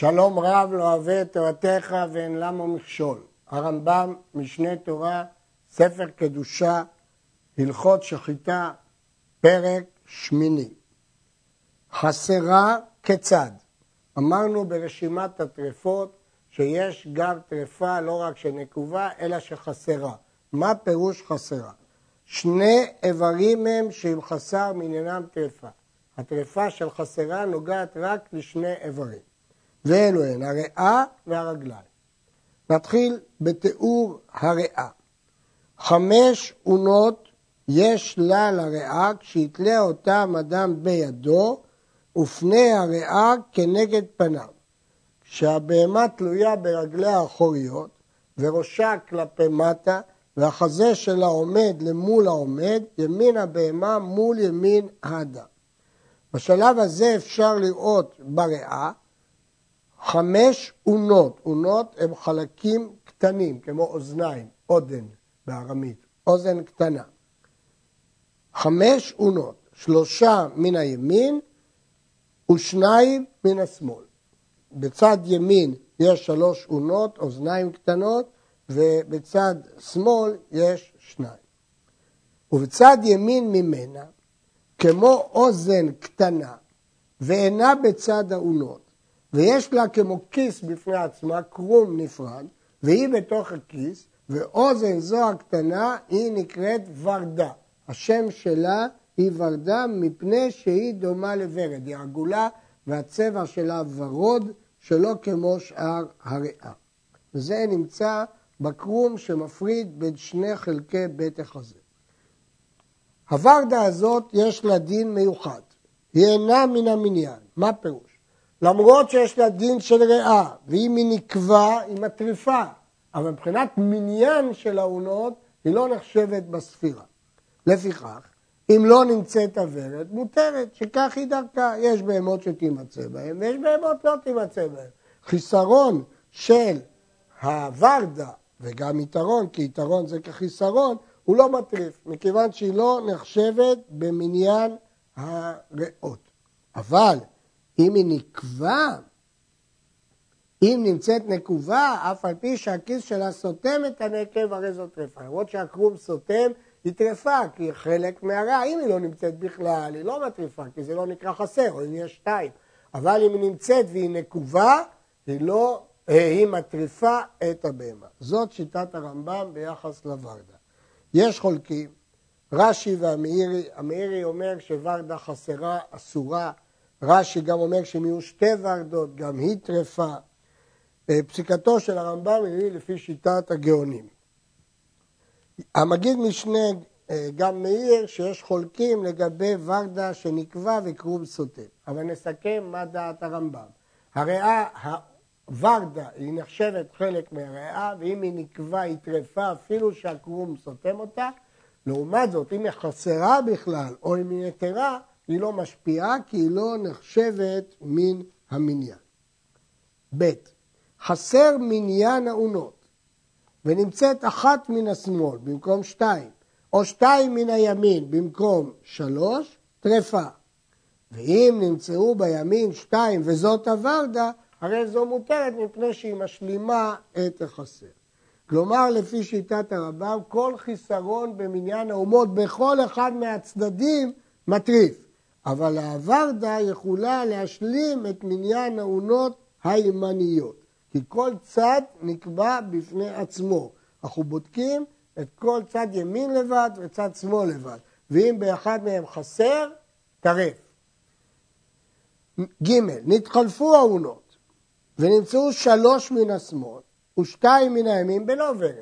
שלום רב לא אוהב את תורתך ואין למה מכשול. הרמב"ם, משנה תורה, ספר קדושה, הלכות שחיטה, פרק 8. חסרה כיצד? אמרנו ברשימת הטרפות שיש גם טרפה לא רק שנקובה אלא שחסרה. מה פירוש חסרה? שני איברים הם שאם חסר מעניינם טרפה. הטרפה של חסרה נוגעת רק לשני איברים. ואלו הן הריאה והרגליים. נתחיל בתיאור הריאה. 5 אונות יש לה לריאה כשיתלה אותם אדם בידו ופני הריאה כנגד פניו. כשהבהמה תלויה ברגליה האחוריות וראשה כלפי מטה והחזה שלה עומד למול העומד, ימין הבהמה מול ימין האדם. בשלב הזה אפשר לראות בריאה 5 אונות. אונות הם חלקים קטנים, כמו אוזניים, אודן בארמית, אוזן קטנה. 5 אונות, 3 מן הימין ו2 מן השמאל. בצד ימין יש 3 אונות, אוזניים קטנות, ובצד שמאל יש 2. ובצד ימין ממנה, כמו אוזן קטנה, ואינה בצד האונות. ויש לה כמו כיס בפני עצמה, קרום נפרד, והיא בתוך הכיס, ואוזן זו הקטנה היא נקראת ורדה. השם שלה היא ורדה מפני שהיא דומה לוורד, היא עגולה והצבע שלה ורוד, שלא כמו שאר הריאה. וזה נמצא בקרום שמפריד בין שני חלקי בית החזה. הוורדה הזאת יש לה דין מיוחד, היא אינה מן המניין. מה פירוש? למרות שיש לה דין של ריאה, ואם היא נקבה, היא מטריפה. אבל מבחינת מניין של האונות, היא לא נחשבת בספירה. לפיכך, אם לא נמצאת הוורד, מותרת, שכך היא דרכה. יש בהמות שתימצא בהם, ויש בהמות לא תימצא בהם. חיסרון של הוורדה, וגם יתרון, כי יתרון זה כחיסרון, הוא לא מטריף, מכיוון שהיא לא נחשבת במניין הריאות. אבל אם היא נקבה, אם נמצאת נקובה, אף על פי שהכיס שלה סותם את הנקב, הרי זו טרפה. למרות שהקרום סותם, היא טרפה, כי היא חלק מהרע. אם היא לא נמצאת בכלל, היא לא מטריפה, כי זה לא נקרא חסר, או אם יש 2. אבל אם היא נמצאת והיא נקובה, היא מטריפה את הבהמה. זאת שיטת הרמב"ם ביחס לוורדה. יש חולקים, רש"י והמאירי. המאירי אומר שוורדה חסרה, אסורה. רש"י גם אומר שאם יהיו 2 ורדות, גם היא טרפה. פסיקתו של הרמב"ם היא לפי שיטת הגאונים. המגיד משנה גם מעיר שיש חולקים לגבי ורדה שנקבע וקרום סותם. אבל נסכם מה דעת הרמב"ם. הריאה, הוורדה, היא נחשבת חלק מהריאה, ואם היא נקבע היא טרפה אפילו שהקרום סותם אותה. לעומת זאת, אם היא חסרה בכלל או אם היא יתרה, היא לא משפיעה כי היא לא נחשבת מן המניין. ב' חסר מניין האונות ונמצאת 1 מן השמאל במקום 2 או 2 מן הימין במקום 3 טרפה. ואם נמצאו בימין 2 וזאת הוורדה, הרי זו מותרת מפני שהיא משלימה את החסר. כלומר, לפי שיטת הרמב"ם, כל חיסרון במניין האומות בכל אחד מהצדדים מטריף. אבל הוורדה יכולה להשלים את מניין האונות הימניות, כי כל צד נקבע בפני עצמו. אנחנו בודקים את כל צד ימין לבד וצד שמאל לבד, ואם באחד מהם חסר, טרף. ג' נתחלפו האונות, ונמצאו 3 מן השמאל ו2 מן הימין בלא ורד.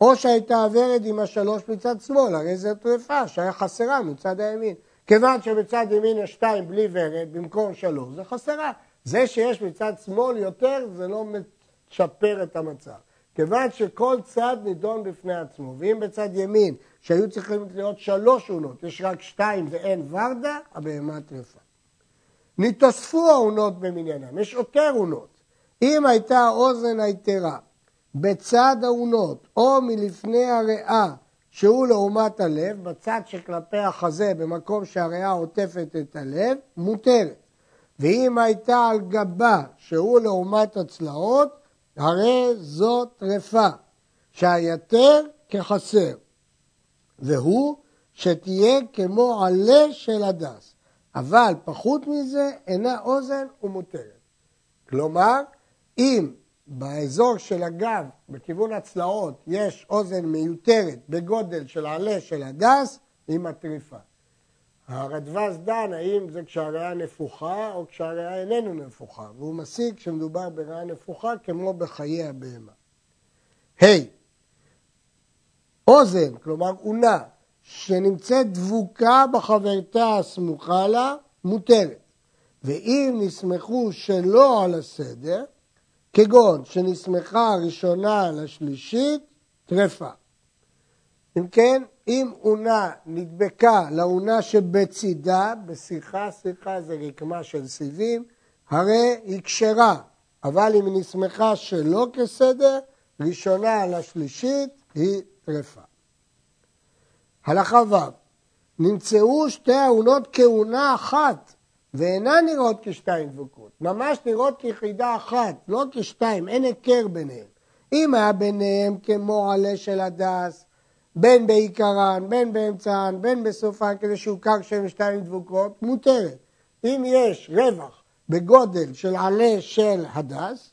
או שהייתה הוורד עם 3 מצד שמאל, הרי זו טרפה שהיה חסרה מצד הימין. כיוון שבצד ימין יש 2 בלי ורד, במקום 3, זה חסרה. זה שיש מצד שמאל יותר, זה לא משפר את המצב. כיוון שכל צד נידון בפני עצמו, ואם בצד ימין, שהיו צריכים להיות 3 אונות, יש רק 2 ואין ורדה, הבהמה טרפה. נתוספו האונות במניינם, יש יותר אונות. אם הייתה האוזן היתרה, בצד האונות, או מלפני הריאה, שהוא לעומת הלב, בצד שכלפי החזה, במקום שהריאה עוטפת את הלב, מותרת. ואם הייתה על גבה שהוא לעומת הצלעות, הרי זאת טרפה, שהיתר כחסר, והוא שתהיה כמו עלה של הדס, אבל פחות מזה אינה אוזן ומותרת. כלומר, אם באזור של הגב, בכיוון הצלעות, יש אוזן מיותרת בגודל של עלה של הדס, היא מטריפה. הרדב"ז דן האם זה כשהריאה נפוחה או כשהריאה איננו נפוחה, והוא מסיק שמדובר בריאה נפוחה כמו בחיי הבהמה. אוזן, כלומר אונה, שנמצאת דבוקה בחברתה הסמוכה לה, מותרת. ואם נסמכו שלא על הסדר, כגון שנסמכה הראשונה על השלישית, טרפה. אם כן, אם אונה נדבקה לאונה שבצידה, בשיחה, שיחה זה רקמה של סיבים, הרי היא כשרה, אבל אם נסמכה שלא כסדר, ראשונה על השלישית היא טרפה. הלכה ו' נמצאו שתי האונות כאונה אחת, ואינה נראות כשתיים דבוקות, ממש נראות כיחידה אחת, לא כשתיים, אין היכר ביניהם. אם היה ביניהם כמו עלה של הדס, בין בעיקרן, בין באמצען, בין בסופן, כדי שהוכר שהן שתיים דבוקות, מותרת. אם יש רווח בגודל של עלה של הדס,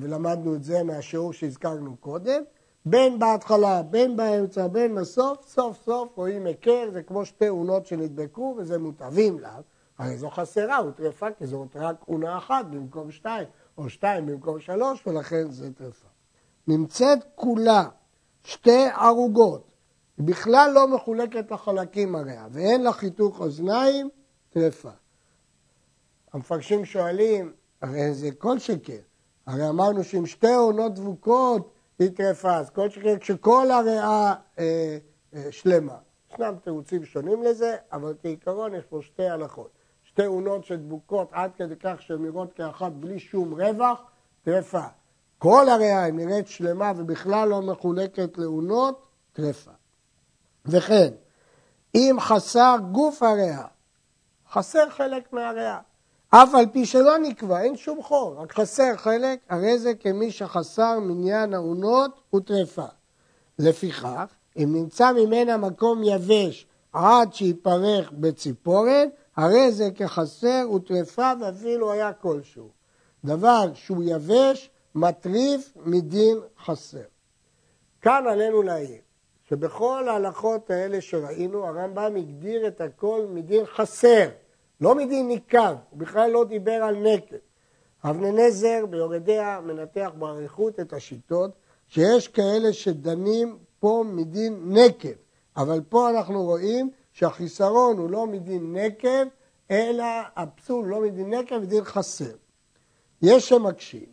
ולמדנו את זה מהשיעור שהזכרנו קודם, בין בהתחלה, בין באמצע, בין בסוף, סוף סוף רואים היכר, זה כמו שתי אונות שנדבקו וזה מותאבים לה, הרי זו חסרה, הוא טרפה, כי זאת רק אונה אחת במקום שתיים, או שתיים במקום שלוש, ולכן זה טרפה. נמצאת כולה שתי ערוגות, היא בכלל לא מחולקת לחלקים הריה, ואין לה חיתוך אוזניים, טרפה. המפרשים שואלים, הרי זה כל שכן, הרי אמרנו שאם שתי אונות דבוקות, היא טרפה, אז כל שכן כשכל הריאה שלמה. ישנם תירוצים שונים לזה, אבל כעיקרון יש פה שתי הלכות. שתי אונות שדבוקות עד כדי כך שנראות כאחת בלי שום רווח, טרפה. כל הריאה היא נראית שלמה ובכלל לא מחולקת לאונות, טרפה. וכן, אם חסר גוף הריאה, חסר חלק מהריאה. אף על פי שלא נקבע, אין שום חור, רק חסר חלק, הרי זה כמי שחסר מניין האונות וטרפה. לפיכך, אם נמצא ממנה מקום יבש עד שיפרח בציפורן, הרי זה כחסר וטרפה ואפילו היה כלשהו. דבר שהוא יבש, מטריף מדין חסר. כאן עלינו להעיר, שבכל ההלכות האלה שראינו, הרמב"ם הגדיר את הכל מדין חסר. לא מדין ניכר, הוא בכלל לא דיבר על נקב. אבננזר ביורדיה מנתח באריכות את השיטות שיש כאלה שדנים פה מדין נקב, אבל פה אנחנו רואים שהחיסרון הוא לא מדין נקב, אלא הפסול לא מדין נקב, מדין חסר. יש שמקשים,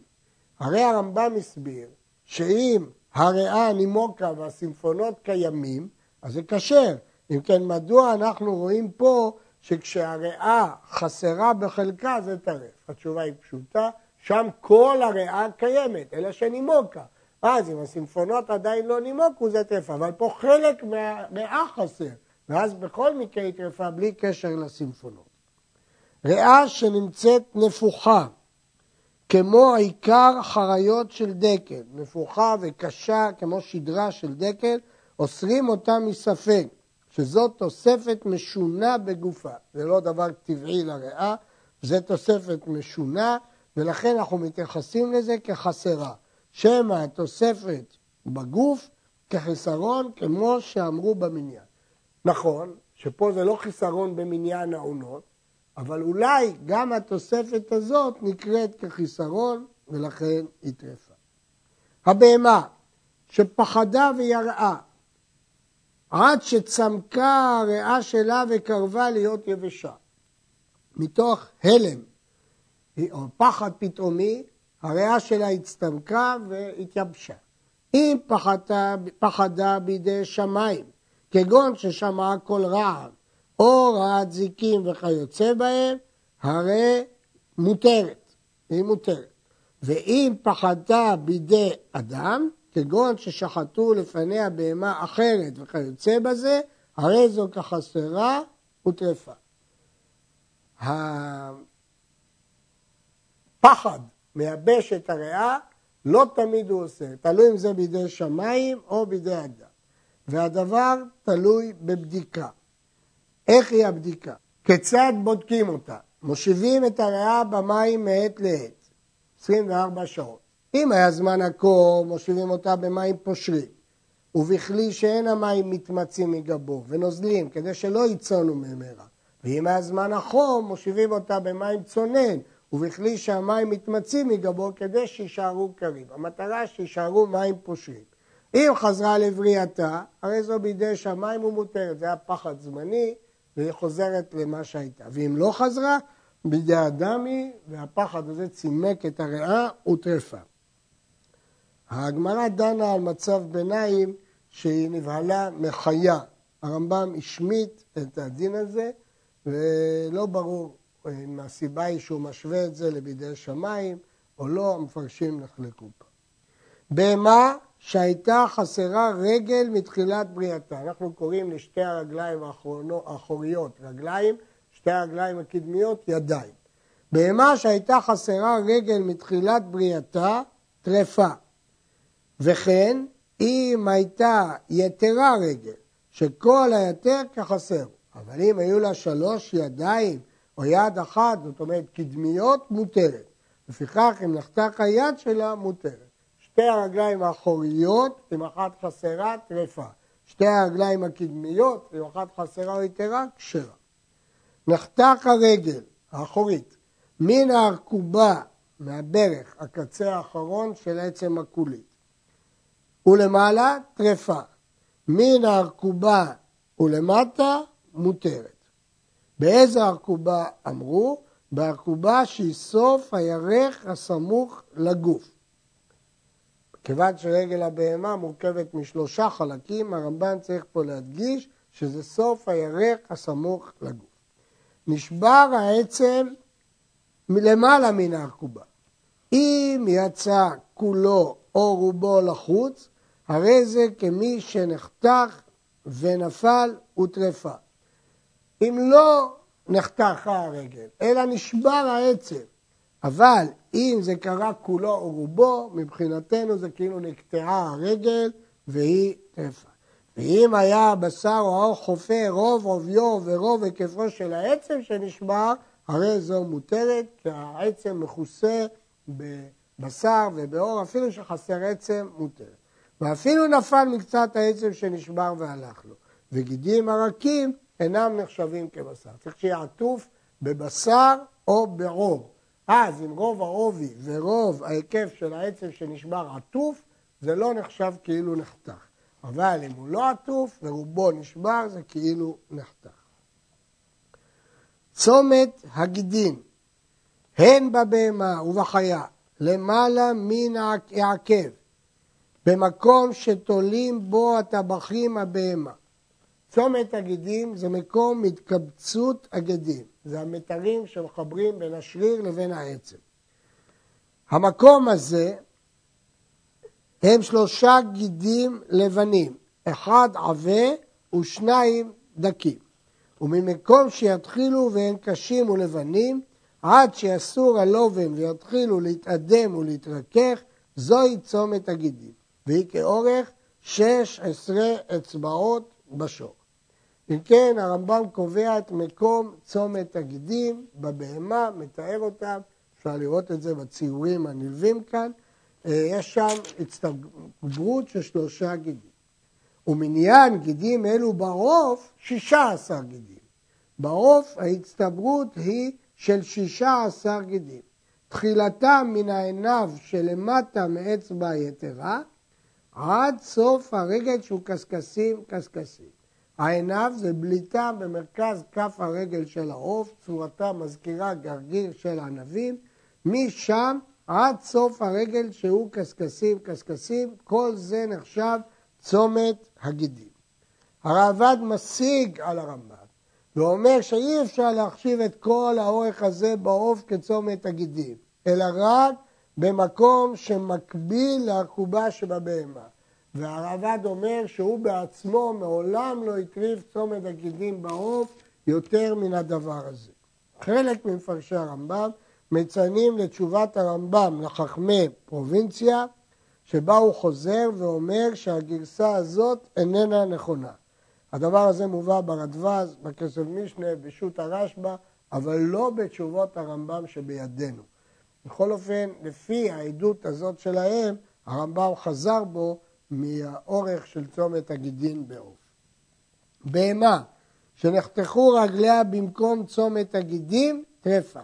הרי הרמב"ם הסביר שאם הריאה נימוקה והסימפונות קיימים, אז זה כשר. אם כן, מדוע אנחנו רואים פה שכשהריאה חסרה בחלקה זה טרף. התשובה היא פשוטה, שם כל הריאה קיימת, אלא שנימוקה. אז אם הסימפונות עדיין לא נימוקו זה טרפה, אבל פה חלק מהריאה חסר, ואז בכל מקרה היא טרפה בלי קשר לסימפונות. ריאה שנמצאת נפוחה, כמו עיקר חריות של דקל, נפוחה וקשה כמו שדרה של דקל, אוסרים אותה מספק. שזאת תוספת משונה בגופה, זה לא דבר טבעי לריאה, זה תוספת משונה, ולכן אנחנו מתייחסים לזה כחסרה. שם התוספת בגוף כחסרון, כמו שאמרו במניין. נכון, שפה זה לא חיסרון במניין העונות, אבל אולי גם התוספת הזאת נקראת כחיסרון, ולכן היא טרפה. הבהמה, שפחדה ויראה, עד שצמקה הריאה שלה וקרבה להיות יבשה. מתוך הלם, או פחד פתאומי, הריאה שלה הצטמקה והתייבשה. אם פחדה בידי שמיים, כגון ששמעה כל רעב, או רעת זיקים וכיוצא בהם, הרי מותרת, היא מותרת. ואם פחדה בידי אדם, כגון ששחטו לפניה בהמה אחרת וכיוצא בזה, הרי זו כחסרה וטרפה. הפחד מייבש את הריאה, לא תמיד הוא עושה, תלוי אם זה בידי שמיים או בידי אדם. והדבר תלוי בבדיקה. איך היא הבדיקה? כיצד בודקים אותה? מושיבים את הריאה במים מעת לעת, 24 שעות. אם היה זמן הקור, מושיבים אותה במים פושרים, ובכלי שאין המים מתמצים מגבו ונוזלים, כדי שלא ייצונו ממרה. ואם היה זמן החום, מושיבים אותה במים צונן, ובכלי שהמים מתמצים מגבו, כדי שישארו קרים. המטרה שישארו מים פושרים. אם חזרה לבריאתה, הרי זו בידי שהמים הוא מותרת, זה היה פחד זמני, והיא חוזרת למה שהייתה. ואם לא חזרה, בידי אדם היא, והפחד הזה צימק את הריאה וטרפה. הגמרא דנה על מצב ביניים שהיא נבהלה מחיה. הרמב"ם השמיט את הדין הזה, ולא ברור אם הסיבה היא שהוא משווה את זה לבידי שמיים, או לא, המפרשים נחלקו פה. בהמה שהייתה חסרה רגל מתחילת בריאתה. אנחנו קוראים לשתי הרגליים האחוריות רגליים, שתי הרגליים הקדמיות ידיים. בהמה שהייתה חסרה רגל מתחילת בריאתה, טרפה. וכן, אם הייתה יתרה רגל, שכל היתר כחסר. אבל אם היו לה 3 ידיים או יד אחת, זאת אומרת קדמיות, מותרת. לפיכך, אם נחתך היד שלה, מותרת. שתי הרגליים האחוריות, אם אחת חסרה, טרפה. שתי הרגליים הקדמיות, אם אחת חסרה או יתרה, כשרה. נחתך הרגל האחורית מן הארכובה, מהברך, הקצה האחרון של עצם הכולית. ולמעלה טרפה, מן הארכובה ולמטה מותרת. באיזה ארכובה אמרו? בארכובה שהיא סוף הירך הסמוך לגוף. כיוון שרגל הבהמה מורכבת מ3 חלקים, הרמב"ן צריך פה להדגיש שזה סוף הירך הסמוך לגוף. נשבר העצם למעלה מן הארכובה. אם יצא כולו או רובו לחוץ, הרי זה כמי שנחתך ונפל וטרפה. אם לא נחתכה הרגל, אלא נשבר העצם, אבל אם זה קרה כולו או רובו, מבחינתנו זה כאילו נקטעה הרגל והיא טרפה. ואם היה בשר או האור חופה רוב עוביו ורוב היקפו של העצם שנשבר, הרי זו מותרת, כי העצם מכוסה בבשר ובאור, אפילו שחסר עצם מותרת. ואפילו נפל מקצת העצם שנשבר והלך לו. וגידים הרקים אינם נחשבים כבשר. צריך שיהיה עטוף בבשר או בעור. אז אם רוב העובי ורוב ההיקף של העצם שנשבר עטוף, זה לא נחשב כאילו נחתך. אבל אם הוא לא עטוף ורובו נשבר, זה כאילו נחתך. צומת הגידים, הן בבהמה ובחיה, למעלה מן העקב, במקום שתולים בו הטבחים הבהמה. צומת הגידים זה מקום התקבצות הגידים, זה המתרים שמחברים בין השריר לבין העצם. המקום הזה הם 3 גידים לבנים, 1 עבה ו2 דקים. וממקום שיתחילו והם קשים ולבנים, עד שיסור הלובן ויתחילו להתאדם ולהתרכך, זוהי צומת הגידים, והיא כאורך 16 אצבעות בשור. אם כן, הרמב"ם קובע את מקום צומת הגידים, בבהמה, מתאר אותם, אפשר לראות את זה בציורים הנלווים כאן, יש שם הצטברות של 3 גידים. ומניין גידים אלו בעוף 16 גידים. בעוף ההצטברות היא של 16 גידים. תחילתה מן העיניו שלמטה מאצבע היתרה, עד סוף הרגל שהוא קסקסים. העיניו זה בליטה במרכז כף הרגל של העוף, צורתה מזכירה גרגיר של ענבים, משם עד סוף הרגל שהוא קסקסים, כל זה נחשב צומת הגידים. הרעב"ד משיג על הרמב"ם, ואומר שאי אפשר להחשיב את כל האורך הזה בעוף כצומת הגידים, אלא רק במקום שמקביל לארכובה שבבהמה. והרעב"ד אומר שהוא בעצמו מעולם לא הקריב צומת הגידים בעוף יותר מן הדבר הזה. חלק ממפרשי הרמב"ם מציינים לתשובת הרמב"ם לחכמי פרובינציה, שבה הוא חוזר ואומר שהגרסה הזאת איננה נכונה. הדבר הזה מובא ברדב"ז, בכסף משנה, בשו"ת הרשב"א, אבל לא בתשובות הרמב"ם שבידינו. בכל אופן, לפי העדות הזאת שלהם, הרמב"ם חזר בו מהאורך של צומת הגידין בעוף. בהמה שנחתכו רגליה במקום צומת הגידים, טרפה.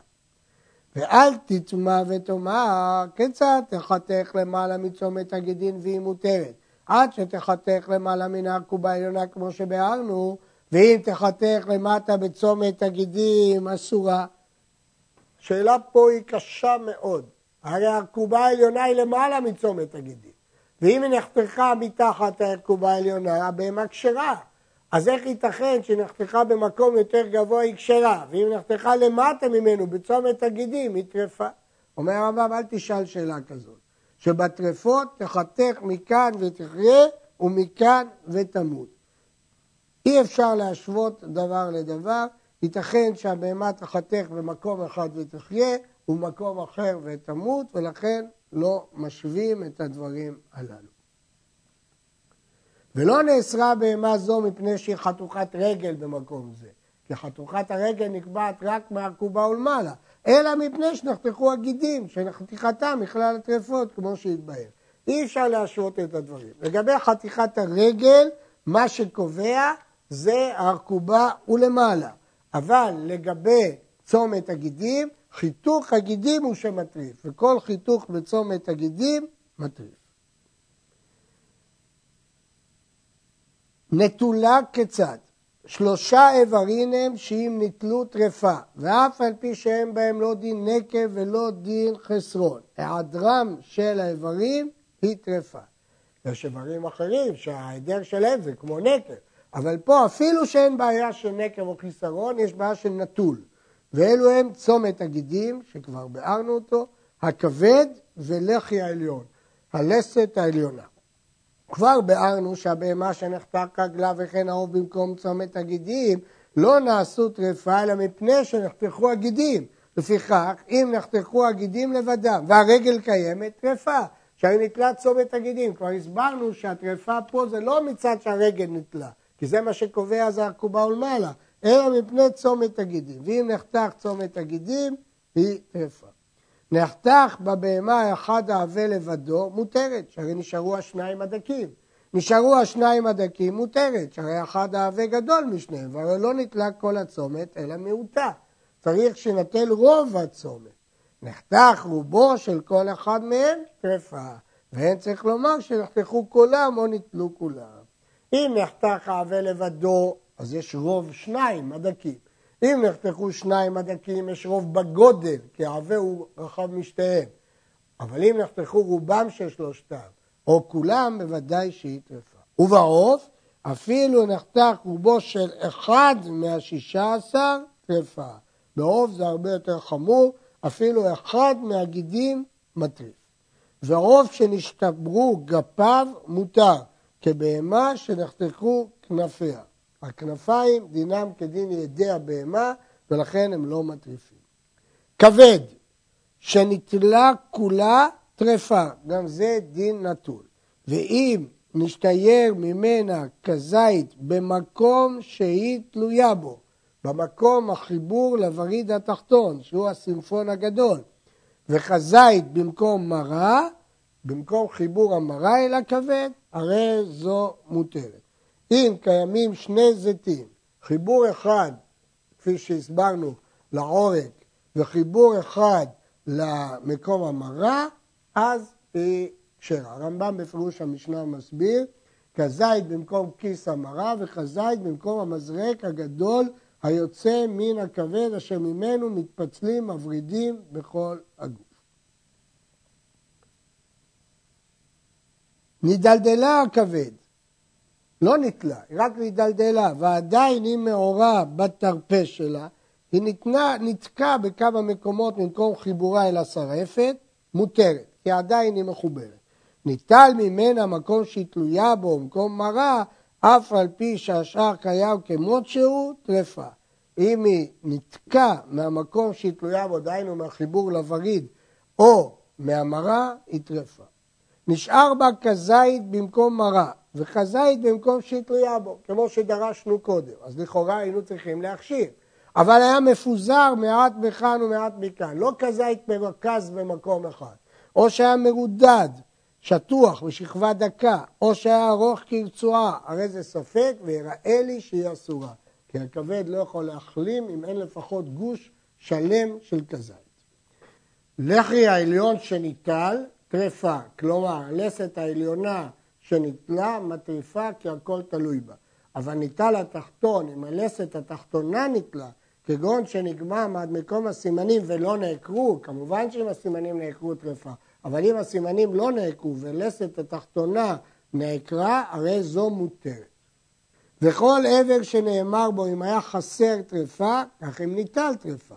ואל תטמא ותאמר, כיצד תחתך למעלה מצומת הגידין והיא מותרת, עד שתחתך למעלה מן העקובה העליונה כמו שבהרנו, ואם תחתך למטה בצומת הגידים אסורה. השאלה פה היא קשה מאוד, הרי העקובה העליונה היא למעלה מצומת הגידים, ואם היא נחתכה מתחת העקובה העליונה, הבהמה כשרה. אז איך ייתכן שנחתכה במקום יותר גבוה היא כשרה, ואם נחתכה למטה ממנו בצומת הגידים היא טרפה? אומר הרמב"ם, אל תשאל שאלה כזאת, שבטרפות תחתך מכאן ותחיה ומכאן ותמות. אי אפשר להשוות דבר לדבר, ייתכן שהבהמה תחתך במקום אחד ותחיה ומקום אחר ותמות, ולכן לא משווים את הדברים הללו. ולא נאסרה בהמה זו מפני שהיא חתוכת רגל במקום זה, כי חתוכת הרגל נקבעת רק מהעקובה ולמעלה, אלא מפני שנחתכו הגידים, שנחתיכתם מכלל הטרפות כמו שהתבהר. אי אפשר להשוות את הדברים. לגבי חתיכת הרגל, מה שקובע זה העקובה ולמעלה, אבל לגבי צומת הגידים, חיתוך הגידים הוא שמטריף, וכל חיתוך בצומת הגידים מטריף. נטולה כיצד? 3 איברים הם שאם נטלו טרפה, ואף על פי שהם בהם לא דין נקב ולא דין חסרון. העדרם של האיברים היא טרפה. יש איברים אחרים שההיעדר שלהם זה כמו נקב, אבל פה אפילו שאין בעיה של נקב או חיסרון, יש בעיה של נטול. ואלו הם צומת הגידים, שכבר בארנו אותו, הכבד ולחי העליון, הלסת העליונה. כבר בארנו שהבהמה שנחתך רגלה וכן העוף במקום צומת הגידים לא נעשו טרפה, אלא מפני שנחתכו הגידים. לפיכך, אם נחתכו הגידים לבדם והרגל קיימת, טרפה, שהיא נטלה צומת הגידים. כבר הסברנו שהטרפה פה זה לא מצד שהרגל נטלה, כי זה מה שקובע זה העקובה ולמעלה, אלא מפני צומת הגידים. ואם נחתך צומת הגידים, היא טרפה. נחתך בבהמה אחד העבה לבדו מותרת, שהרי נשארו השניים הדקים. נשארו השניים הדקים מותרת, שהרי אחד העבה גדול משניהם, והרי לא נטלה כל הצומת, אלא מיעוטה. צריך שנטל רוב הצומת. נחתך רובו של כל אחד מהם טרפה, והן צריך לומר שנחתכו כולם או נטלו כולם. אם נחתך העבה לבדו, אז יש רוב שניים הדקים. אם נחתכו שניים הדקים, יש רוב בגודל, כי העבה הוא רחב משתיהם. אבל אם נחתכו רובם של שלושתם, או כולם, בוודאי שהיא טרפה. ובעוף, אפילו נחתך רובו של אחד מה-16, טרפה. בעוף זה הרבה יותר חמור, אפילו אחד מהגידים מטריף. ועוף שנשתברו גפיו מותר, כבהמה שנחתכו כנפיה. הכנפיים דינם כדין ידי הבהמה, ולכן הם לא מטריפים. כבד שנטלה כולה טרפה, גם זה דין נטול. ואם נשתייר ממנה כזית במקום שהיא תלויה בו, במקום החיבור לווריד התחתון, שהוא הסימפון הגדול, וכזית במקום מרה, במקום חיבור המרה אל הכבד, הרי זו מותרת. אם קיימים שני זיתים, חיבור אחד, כפי שהסברנו, לעורק, וחיבור אחד למקום המרה, אז היא כשרה. הרמב"ם בפירוש המשנה מסביר, כזית במקום כיס המרה, וכזית במקום המזרק הגדול, היוצא מן הכבד, אשר ממנו מתפצלים מברידים בכל הגוף. נדלדלה הכבד. לא נטלה, היא רק נדלדלה, ועדיין היא מאורה בתרפה שלה, היא נתקה בכמה מקומות במקום חיבורה אל השרעפת, מותרת, כי עדיין היא מחוברת. ניטל ממנה מקום שהיא תלויה בו, מקום מרה, אף על פי שהשאר קיים כמות שהוא, טרפה. אם היא נתקע מהמקום שהיא תלויה בו, דהיינו מהחיבור לווריד, או מהמרה, היא טרפה. נשאר בה כזית במקום מרה, וכזית במקום שהיא תלויה בו, כמו שדרשנו קודם. אז לכאורה היינו צריכים להכשיר. אבל היה מפוזר מעט בכאן ומעט מכאן. לא כזית מרכז במקום אחד. או שהיה מרודד, שטוח בשכבה דקה, או שהיה ארוך כרצועה, הרי זה ספק, ויראה לי שהיא אסורה. כי הכבד לא יכול להחלים אם אין לפחות גוש שלם של כזית. לחי העליון שניטל, טרפה, כלומר, לסת העליונה שניטלה, מטריפה, כי הכל תלוי בה. אבל ניטל התחתון, אם הלסת התחתונה ניטלה, כגון שנגמם עד מקום הסימנים ולא נעקרו, כמובן שאם הסימנים נעקרו טרפה, אבל אם הסימנים לא נעקרו ולסת התחתונה נעקרה, הרי זו מותרת. וכל עבר שנאמר בו אם היה חסר טרפה, כך אם ניטל טרפה.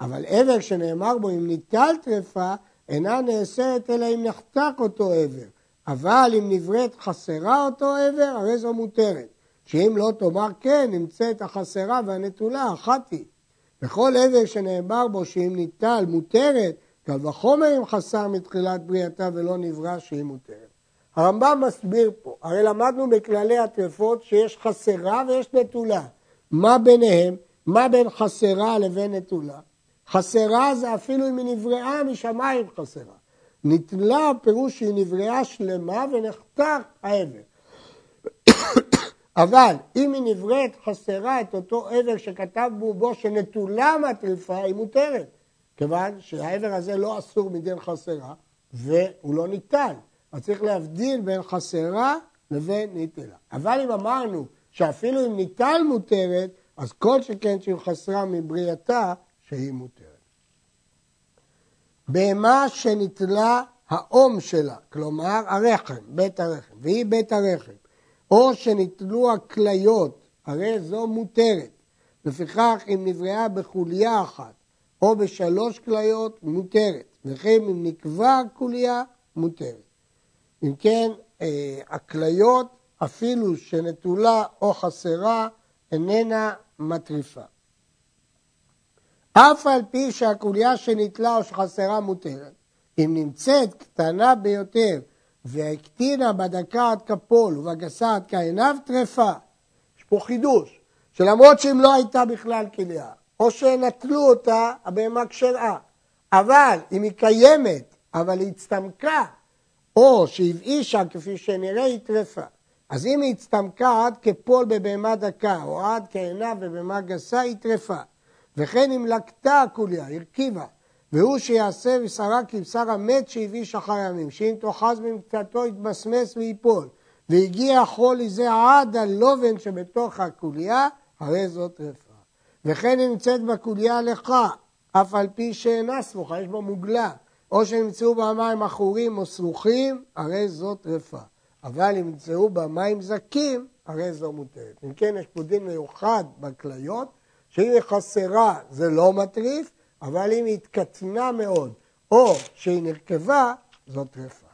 אבל עבר שנאמר בו אם ניטל טרפה, אינה נאסרת אלא אם נחתק אותו עבר. אבל אם נבראת חסרה אותו עבר, הרי זו מותרת. שאם לא תאמר כן, נמצאת החסרה והנטולה, אחת היא. וכל עבר שנאמר בו שאם ניטל מותרת, קל וחומר אם חסר מתחילת בריאתה ולא נברא שהיא מותרת. הרמב"ם מסביר פה, הרי למדנו בכללי הטרפות שיש חסרה ויש נטולה. מה ביניהם? מה בין חסרה לבין נטולה? חסרה זה אפילו אם היא נבראה משמיים חסרה. נטלה פירוש שהיא נבראה שלמה ונחתך העבר. אבל אם היא נבראת חסרה את אותו עבר שכתב בו שנטולה מהטרפה היא מותרת. כיוון שהעבר הזה לא אסור מדין חסרה והוא לא ניטל. אז צריך להבדיל בין חסרה לבין ניטלה. אבל אם אמרנו שאפילו אם ניטל מותרת, אז כל שכן שהיא חסרה מבריאתה שהיא מותרת. בהמה שניטלה האום שלה, כלומר הרחם, בית הרחם, והיא בית הרחם, או שניטלו הכליות, הרי זו מותרת. לפיכך אם נבראה בחוליה אחת, או בשלוש כליות, מותרת. וכן אם נקבע כוליה, מותרת. אם כן, הכליות, אפילו שנטולה או חסרה, איננה מטריפה. אף על פי שהכוליה שנטלה או שחסרה מותרת, אם נמצאת קטנה ביותר, והקטינה בדקה עד כפול ובגסה עד כעיניו טרפה, יש פה חידוש, שלמרות שאם לא הייתה בכלל כליה, או שנטלו אותה, הבהמה כשרה. אבל אם היא קיימת, אבל היא הצטמקה, או שהבאישה כפי שנראה היא טרפה. אז אם היא הצטמקה עד כפול בבהמה דקה, או עד כעיניו בבהמה גסה, היא טרפה. וכן אם לקטה הכוליה, הרכיבה, והוא שיעשה בשרה כבשר המת שהבאיש אחר ימים, שאם תאחז במקצתו יתמסמס ויפול, והגיע חולי זה עד הלובן שבתוך הכוליה, הרי זאת טרפה. וכן נמצאת בקוליה לחה, אף על פי שאינה סרוכה, יש בה מוגלה, או שנמצאו בה מים אחורים או סרוכים, הרי זו טרפה. אבל אם נמצאו בה מים זקים, הרי זו מותרת. אם כן, יש פה דין מיוחד בכליות, שאם היא חסרה זה לא מטריף, אבל אם היא התקטנה מאוד, או שהיא נרכבה, זו טרפה.